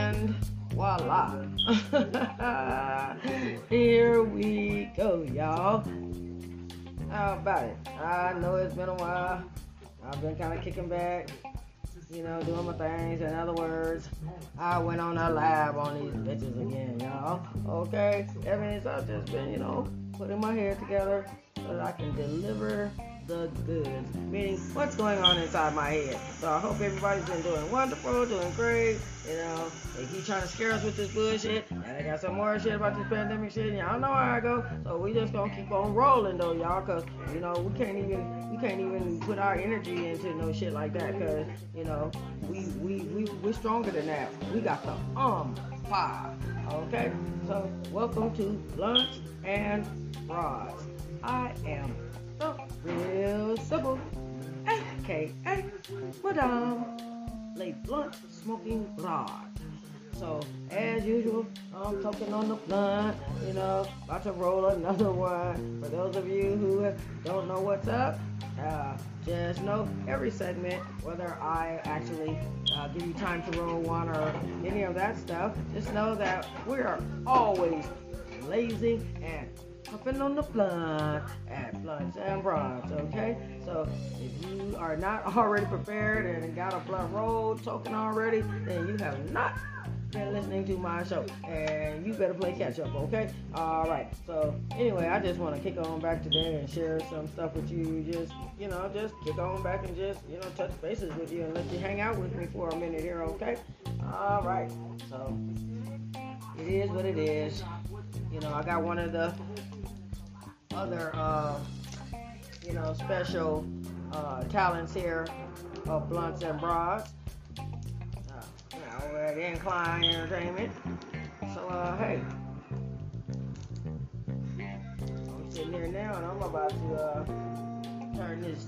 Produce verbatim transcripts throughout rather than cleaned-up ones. And voila. Here we go, y'all. How about it? I know it's been a while. I've been kind of kicking back, you know, doing my things. In other words, I went on a live on these bitches again, y'all. Okay? That means I've just been, you know, putting my head together so that I can deliver the goods, meaning what's going on inside my head. So I hope everybody's been doing wonderful, doing great. You know, they keep trying to scare us with this bullshit, and they got some more shit about this pandemic shit, and y'all know how I go. So we just gonna keep on rolling though, y'all, cause you know we can't even we can't even put our energy into no shit like that, cause you know we we we we're stronger than that. We got the um five. Okay, so welcome to Lunch and Rods. I am the Real Simple, A K A Madame Lay Blunt Smoking Rod. So, as usual, I'm talking on the blunt, you know, about to roll another one. For those of you who don't know what's up, uh, just know every segment, whether I actually uh, give you time to roll one or any of that stuff, just know that we are always lazy and hopping on the blunt at Blunts and Rods, okay? So if you are not already prepared and got a blunt roll token already, then you have not been listening to my show, and you better play catch up, okay? All right. So anyway, I just want to kick on back today and share some stuff with you. Just you know, just kick on back and just you know, touch bases with you and let you hang out with me for a minute here, okay? All right. So it is what it is. You know, I got one of the other, uh, you know, special uh, talents here of Blunts and Broads. Uh, you know, we're at Incline Entertainment. So, uh, hey, I'm sitting here now and I'm about to uh, turn this,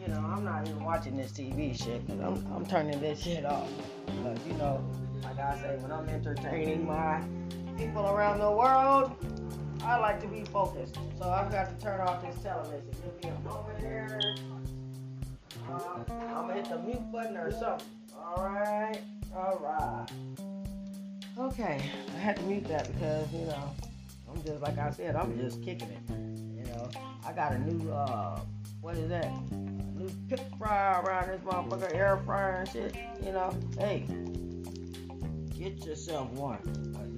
you know, I'm not even watching this T V shit, because I'm, I'm turning this shit off. Because, you know, like I say, when I'm entertaining my people around the world, I like to be focused, so I've got to turn off this television. Give me a moment here. Uh, I'm gonna hit the mute button or something. All right, all right. Okay, I had to mute that because you know I'm just like I said, I'm just kicking it. You know, I got a new uh, what is that? A new pit fryer around this motherfucker, air fryer and shit. You know, hey, get yourself one.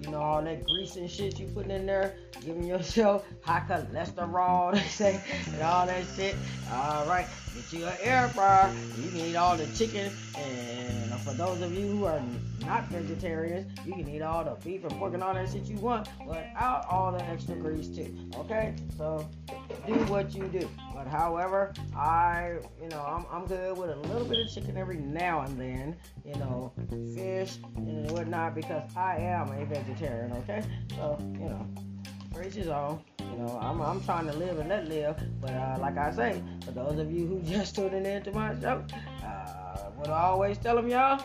You know, all that grease and shit you putting in there, giving yourself high cholesterol, they say, and all that shit. All right, get you an air fryer. You can eat all the chicken, and for those of you who are not vegetarians, you can eat all the beef and pork and all that shit you want without all the extra grease too, okay? So do what you do. But however, I, you know, I'm, I'm good with a little bit of chicken every now and then, you know, fish and whatnot, because I am a vegetarian, okay? So, you know, preach his own. You know, I'm, I'm trying to live and let live, but uh, like I say, for those of you who just tuning in to my show, uh, what I always tell them, y'all,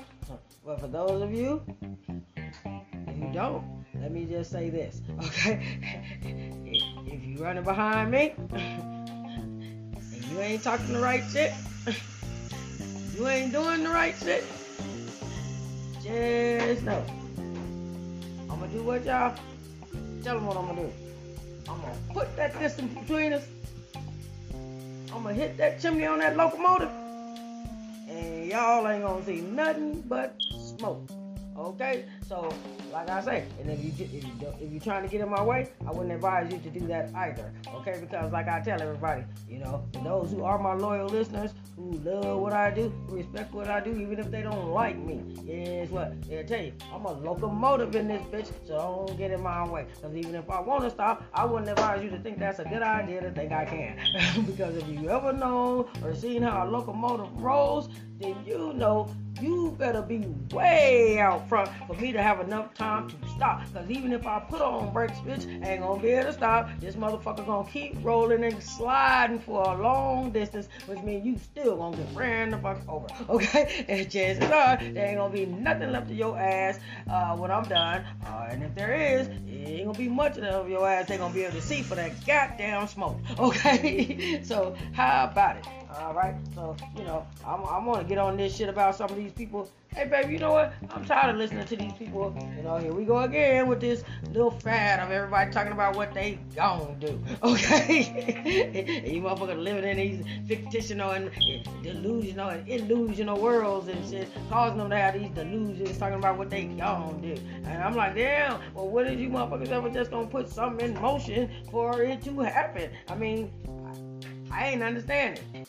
but for those of you who don't, let me just say this, okay? if, if you running behind me, and you ain't talking the right shit, you ain't doing the right shit, just know, I'm gonna do what y'all, tell them what I'm gonna do. I'm gonna put that distance between us, I'm gonna hit that chimney on that locomotive, and y'all ain't gonna see nothing but smoke, okay? So, like I say, and if you if you if you're trying to get in my way, I wouldn't advise you to do that either, okay? Because like I tell everybody, you know, for those who are my loyal listeners, who love what I do, who respect what I do, even if they don't like me, is what they'll tell you. I'm a locomotive in this bitch, so don't get in my way. Because even if I want to stop, I wouldn't advise you to think that's a good idea to think I can. Because if you ever know or seen how a locomotive rolls, then you know you better be way out front for me to have enough time to stop. Because even if I put on brakes, bitch, ain't gonna be able to stop. This motherfucker gonna keep rolling and sliding for a long distance, which means you still gonna get ran the fuck over, okay? And chances are, there ain't gonna be nothing left of your ass uh, when I'm done. Uh, and if there is, it ain't gonna be much of your ass they gonna be able to see for that goddamn smoke, okay? So, how about it? All right, so, you know, I'm, I'm going to get on this shit about some of these people. Hey, baby, you know what? I'm tired of listening to these people. You know, here we go again with this little fad of everybody talking about what they gonna do, okay? You motherfuckers living in these fictional and delusional and illusional worlds and shit, causing them to have these delusions, talking about what they gonna do. And I'm like, damn, well, what is you motherfuckers ever just gonna put something in motion for it to happen? I mean, I ain't understanding.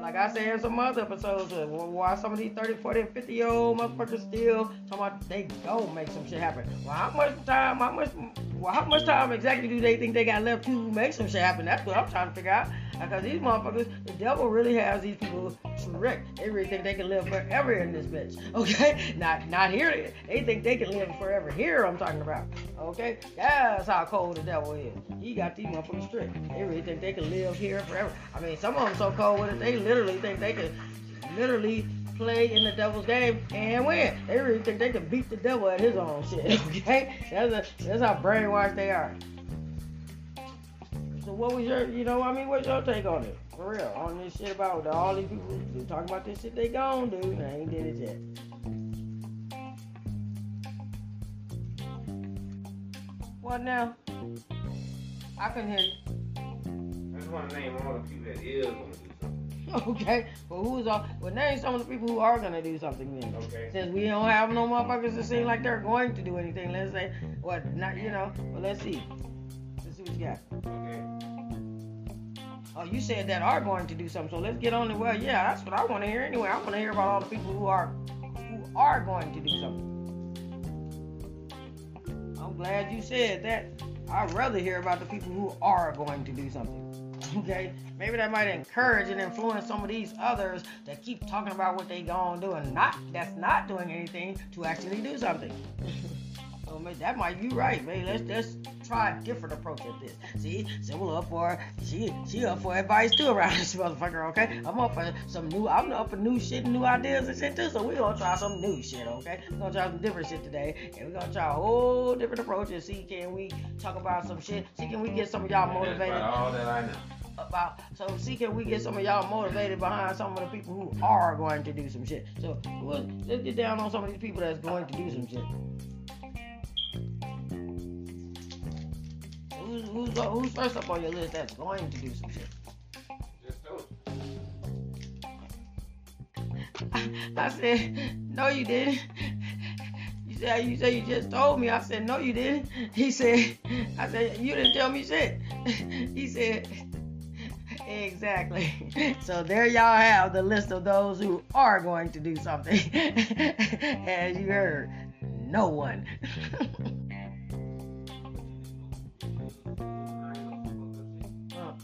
Like I said in some other episodes, why some of these thirty, forty, and fifty year old motherfuckers still talking about they go make some shit happen. Well, how much time, how much, well, how much time exactly do they think they got left to make some shit happen? That's what I'm trying to figure out. Because these motherfuckers, the devil really has these people tricked. They really think they can live forever in this bitch. Okay? Not not here. They think they can live forever. Here I'm talking about. Okay? That's how cold the devil is. He got these motherfuckers tricked. They really think they can live here forever. I mean, some of them so cold with it, they literally think they can literally play in the devil's game and win. They really think they can beat the devil at his own shit. Okay? That's, a, that's how brainwashed they are. So what was your, you know, I mean, what's your take on it? For real, on this shit about all these people talking about this shit they gone, dude. I ain't did it yet. What now? I couldn't hear you. I just want to name all the people that is going to do something. Okay, but who's all, well, name some of the people who are going to do something then. Okay. Since we don't have no motherfuckers that seem like they're going to do anything, let's say, what, not, you know, well, let's see. Let's see what you got. Okay. Oh, you said that are going to do something, so let's get on it. Well, yeah, that's what I want to hear anyway. I want to hear about all the people who are who are going to do something. I'm glad you said that. I'd rather hear about the people who are going to do something. Okay? Maybe that might encourage and influence some of these others that keep talking about what they gonna do and not that's not doing anything to actually do something. So maybe that might be right, man. Let's just try a different approach at this. See, Simula up for she she up for advice too around this motherfucker, okay? I'm up for some new I'm up for new shit and new ideas and shit too, so we're gonna try some new shit, okay? We're gonna try some different shit today, and we're gonna try a whole different approach and see can we talk about some shit. See can we get some of y'all motivated. That's all that I know. About so see can we get some of y'all motivated behind some of the people who are going to do some shit. So well, let's get down on some of these people that's going to do some shit. Who's, who's first up on your list that's going to do some shit? Just do it. I, I said, no, you didn't. You said, you said you just told me. I said, no, you didn't. He said, I said, you didn't tell me shit. He said, exactly. So there y'all have the list of those who are going to do something. As you heard, no one.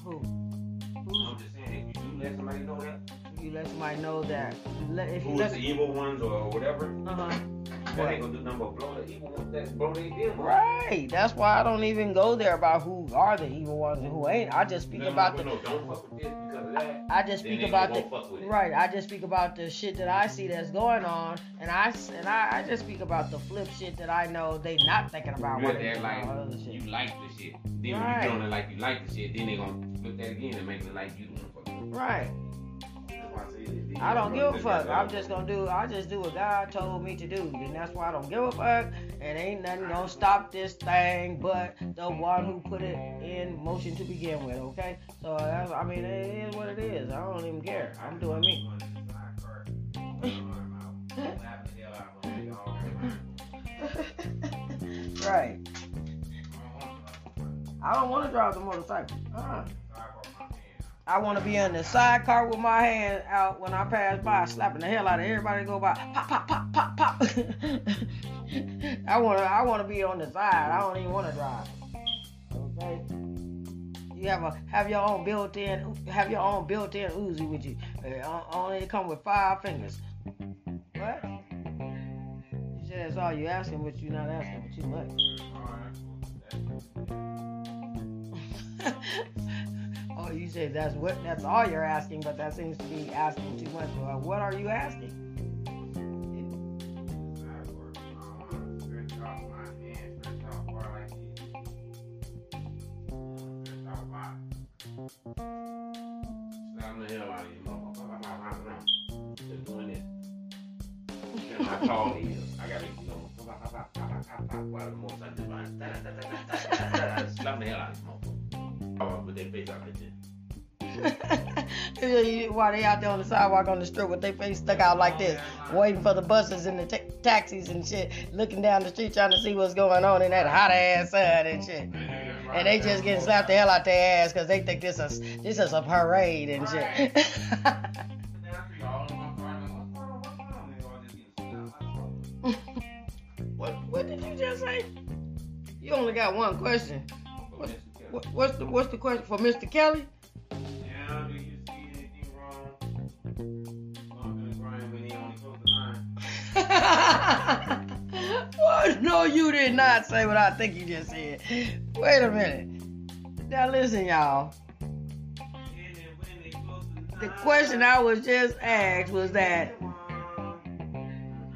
Who? Who's? I'm just saying, if you do let somebody know that, if you let somebody know that, let, if you who's let the evil ones or whatever, uh huh, that ain't gonna do nothing but blow the evil ones that blow their deal. Right, that's why I don't even go there about who are the evil ones and who ain't. I just speak no, about no, the. No, don't fuck with this because of that. I, I just speak about the. Right, I just speak about the shit that I see that's going on, and I and I, I just speak about the flip shit that I know they not thinking about. What they're like, you like the shit. Then right. When you doing it like you like the shit, then they gonna flip that again and make it like you don't fuck with it. Right. I don't give a fuck. I'm just gonna do. I just do what God told me to do, and that's why I don't give a fuck. And ain't nothing gonna stop this thing but the one who put it in motion to begin with. Okay. So that's, I mean, it is what it is. I don't even care. I'm doing me. Right. I don't want to drive the motorcycle. Uh-huh. I want to be in the sidecar with my hand out when I pass by, slapping the hell out of everybody that go by. Pop, pop, pop, pop, pop. I want to I want to be on the side. I don't even want to drive. Okay. You have a have your own built-in have your own built-in Uzi with you. It only come with five fingers. What? You said that's all you asking, but you're not asking for too much. Oh, you say that's what that's all you're asking, but that seems to be asking too much. Well, what are you asking? Slap the hell out of you, motherfucker. how tall he is. I gotta, you know, pop, pop, pop, pop, pop, pop, pop, while the motorcycle is flying. Da, da, da, da, da, da, da. Slap the hell out of this motherfucker. Oh, with their face out like this. While they out there on the sidewalk on the street with their face stuck out like this, waiting for the buses and the t- taxis and shit, looking down the street trying to see what's going on in that hot ass sun and shit. And they just getting slapped the hell out their ass because they think this is this is a parade and shit. what what did you just say? You only got one question. What's, what, what's the what's the question for Mister Kelly? Yeah, do you see anything wrong? When he only goes to nine. Well, no, you did not say what I think you just said. Wait a minute. Now listen, y'all. The question I was just asked was that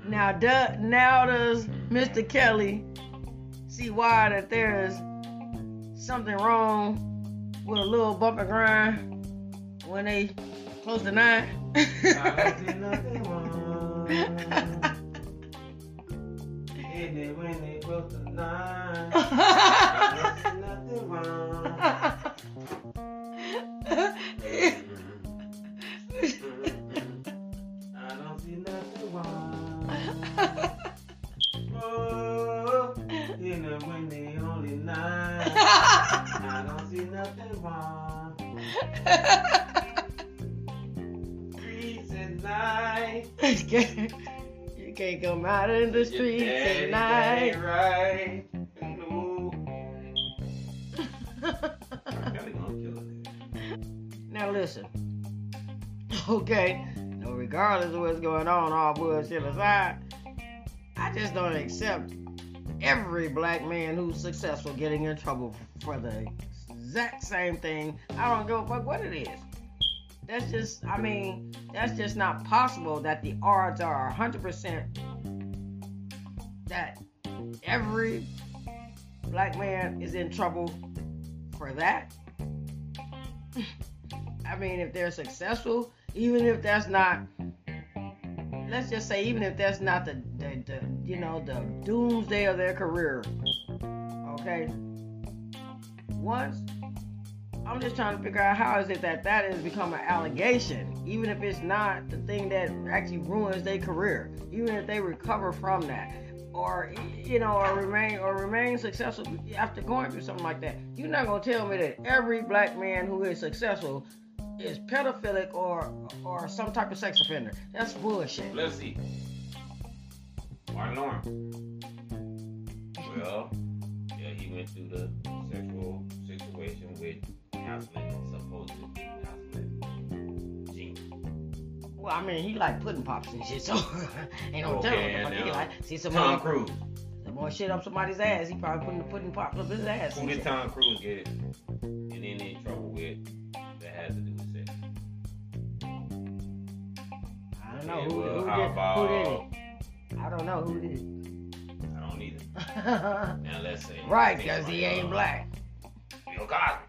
now, do, now does Mister Kelly see why that there is something wrong with a little bump and grind when they close to nine? I don't see nothing wrong. When they close to nine, nothing wrong. I don't see nothing wrong. Oh, you know, when they only nine, I don't see nothing wrong. Trees at night. Can't come out in the streets at night. Right. No. Now listen. Okay. So regardless of what's going on, all bullshit aside, I just don't accept every black man who's successful getting in trouble for the exact same thing. I don't give a fuck what it is. That's just, I mean, that's just not possible that the odds are one hundred percent that every black man is in trouble for that. I mean, if they're successful, even if that's not, let's just say, even if that's not the, the, the you know, the doomsday of their career, okay? Once... I'm just trying to figure out how is it that that has become an allegation, even if it's not the thing that actually ruins their career, even if they recover from that, or you know, or remain or remain successful after going through something like that. You're not gonna tell me that every black man who is successful is pedophilic or or some type of sex offender. That's bullshit. Let's see. Martin Lawrence. Well, yeah, he went through the sexual situation with. Well, I mean, he like pudding pops and shit, so ain't no okay, telling him. But he like see somebody. Tom Cruise. The more shit up somebody's ass, he probably putting the pudding pops up his ass. Who did Tom Cruise get it? And then they in trouble with that has to do with sex. I don't know who, well, who, did, about, who did it. I don't know who did it. I don't either. Now let's say right, cause he ain't on. Black. Bill Cosby.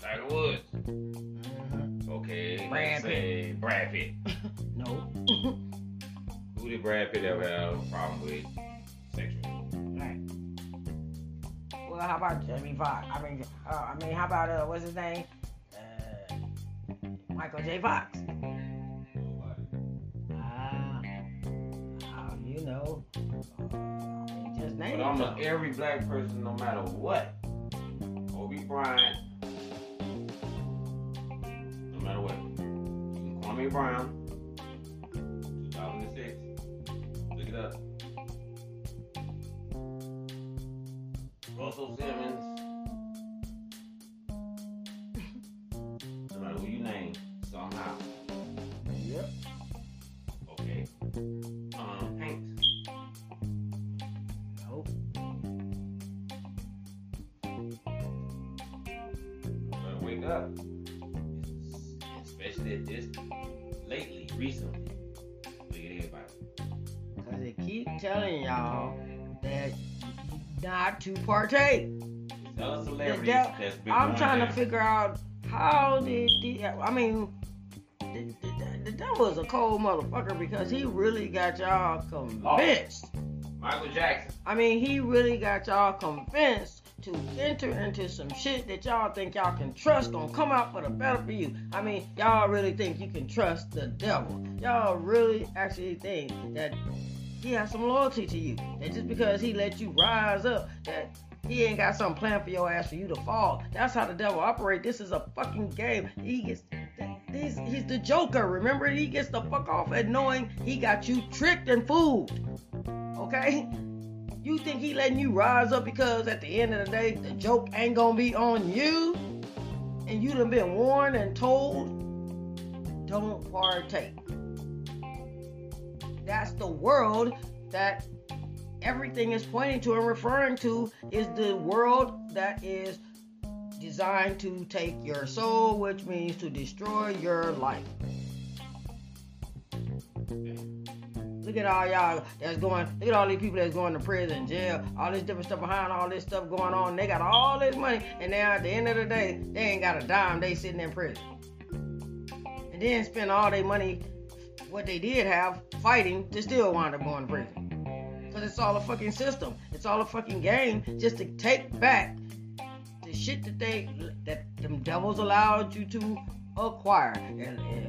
Tiger Woods. Mm-hmm. Okay. Brad Pitt. Brad Pitt. No. Who did Brad Pitt ever have a problem with? Sexual. Right. Well, how about Jamie Foxx? I mean, uh, I mean, how about uh, what's his name? Uh, Michael J. Fox. Nobody. Ah. Uh, uh, you know. Uh, I mean, just name. But almost every black person, no matter what. Kobe Bryant. No matter what. You can Kwame Brown, two thousand six. Look it up. Russell Simmons. No matter who you name, somehow. Yep. Okay. Um, Hanks. Nope. Better wake up. That just lately, recently, look at everybody. Because they keep telling y'all that not to partake. Those celebrities that, that's been I'm trying now. to figure out how did the, I mean, the, the, the that was a cold motherfucker because he really got y'all convinced. Oh, Michael Jackson. I mean, he really got y'all convinced to enter into some shit that y'all think y'all can trust gonna come out for the better for you. I mean, y'all really think you can trust the devil. Y'all really actually think that he has some loyalty to you. That just because he let you rise up, that he ain't got some plan for your ass for you to fall. That's how the devil operates. This is a fucking game. He gets... He's, he's the Joker, remember? He gets the fuck off at knowing he got you tricked and fooled. Okay? You think he letting you rise up because at the end of the day, the joke ain't gonna be on you? And you done been warned and told, don't partake. That's the world that everything is pointing to and referring to, is the world that is designed to take your soul, which means to destroy your life. Look at all y'all that's going, look at all these people that's going to prison, jail, all this different stuff behind all this stuff going on. They got all this money, and now at the end of the day, they ain't got a dime, they sitting in prison. And then spend all their money, what they did have, fighting to still wind up going to prison. Because it's all a fucking system. It's all a fucking game just to take back shit that they, that them devils allowed you to acquire. In,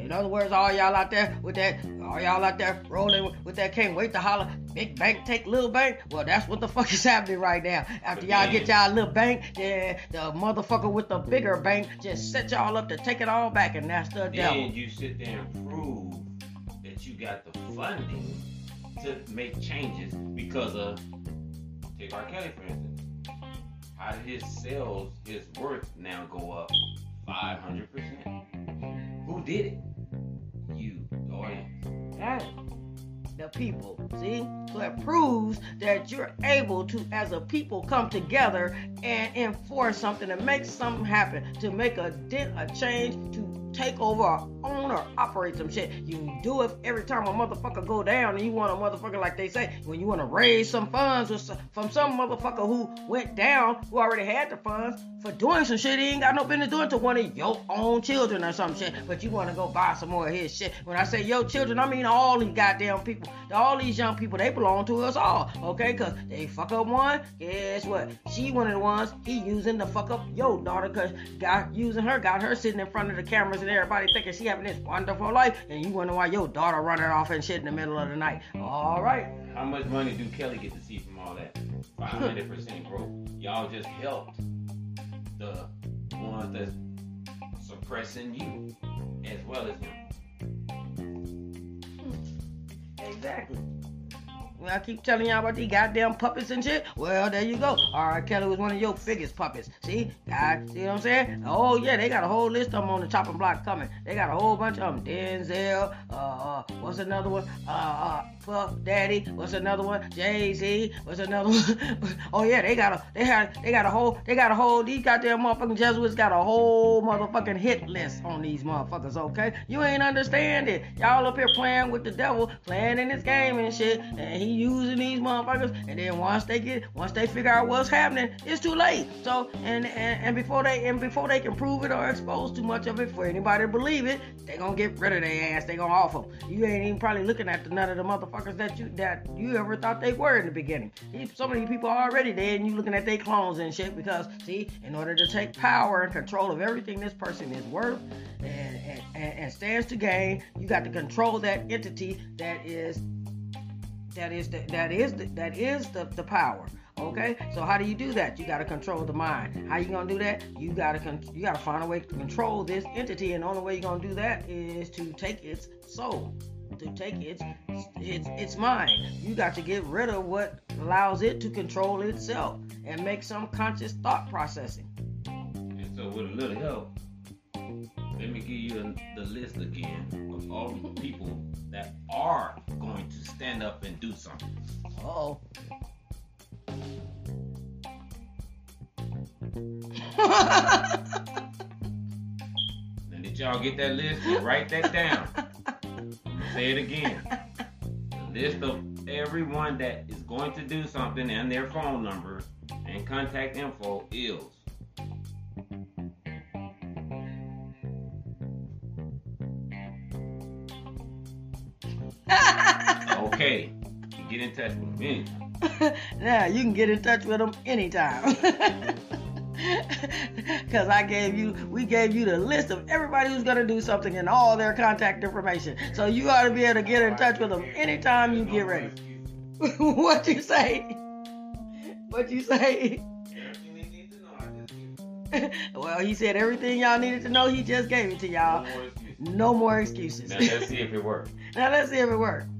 in other words, all y'all out there with that, all y'all out there rolling with that, can't wait to holler, big bank take little bank. Well, that's what the fuck is happening right now. After y'all get y'all little bank, then the motherfucker with the bigger bank just set y'all up to take it all back, and that's the devil. And you sit there and prove that you got the funding to make changes because of, take R. Kelly for instance. How did his sales, his worth now go up five hundred percent? Who did it? You, the audience. Got it. The people. See? So it proves that you're able to, as a people, come together and enforce something, to make something happen, to make a dent, a change, to take over or own or operate some shit. You do it every time a motherfucker go down, and you want a motherfucker, like they say, when you want to raise some funds or some, from some motherfucker who went down, who already had the funds, for doing some shit he ain't got no business doing to one of your own children or some shit, but you want to go buy some more of his shit. When I say your children, I mean all these goddamn people, all these young people, they belong to us all, okay? Because they fuck up one, guess what? She one of the ones he using to fuck up your daughter, because got using her, got her sitting in front of the cameras and everybody thinking she having this wonderful life, and you wonder why your daughter running off and shit in the middle of the night. All right. How much money do Kelly get to see from all that? five hundred percent growth. Y'all just helped the ones that's suppressing you as well as them. Exactly. When I keep telling y'all about these goddamn puppets and shit, well, there you go. R. Kelly was one of your biggest puppets. See? God, see what I'm saying? Oh, yeah, they got a whole list of them on the chopping block coming. They got a whole bunch of them. Denzel, uh, what's another one? Uh, uh, Puff Daddy, what's another one? Jay-Z, what's another one? Oh, yeah, they got a, they had, they got a whole, they got a whole, these goddamn motherfucking Jesuits got a whole motherfucking hit list on these motherfuckers, okay? You ain't understand it. Y'all up here playing with the devil, playing in this game and shit, and he He using these motherfuckers, and then once they get, once they figure out what's happening, it's too late. So, and, and, and before they, and before they can prove it or expose too much of it for anybody to believe it, they gonna get rid of their ass. They gonna off them. You ain't even probably looking at the, none of the motherfuckers that you, that you ever thought they were in the beginning. So many people are already dead, and you looking at their clones and shit, because see, in order to take power and control of everything this person is worth and and, and, and stands to gain, you got to control that entity that is. That is the, that is the, that is the, the power. Okay, so how do you do that? You gotta control the mind. How you gonna do that? You gotta con- you gotta find a way to control this entity, and the only way you're gonna do that is to take its soul, to take its its its mind. You got to get rid of what allows it to control itself and make some conscious thought processing. And so, with a little help, let me give you the list again of all the people that are going to stand up and do something. Uh-oh. Now, did y'all get that list? You write that down. I'm gonna say it again. The list of everyone that is going to do something, and their phone number and contact info is... Okay. You get in touch with me. Now, you can get in touch with them anytime. Because I gave you, we gave you the list of everybody who's going to do something and all their contact information. So you ought to be able to get in touch with them anytime you get ready. What you say? What you say? Well, he said everything y'all needed to know, he just gave it to y'all. No more excuses. No more excuses. Now let's see if it works. Now let's see if it works.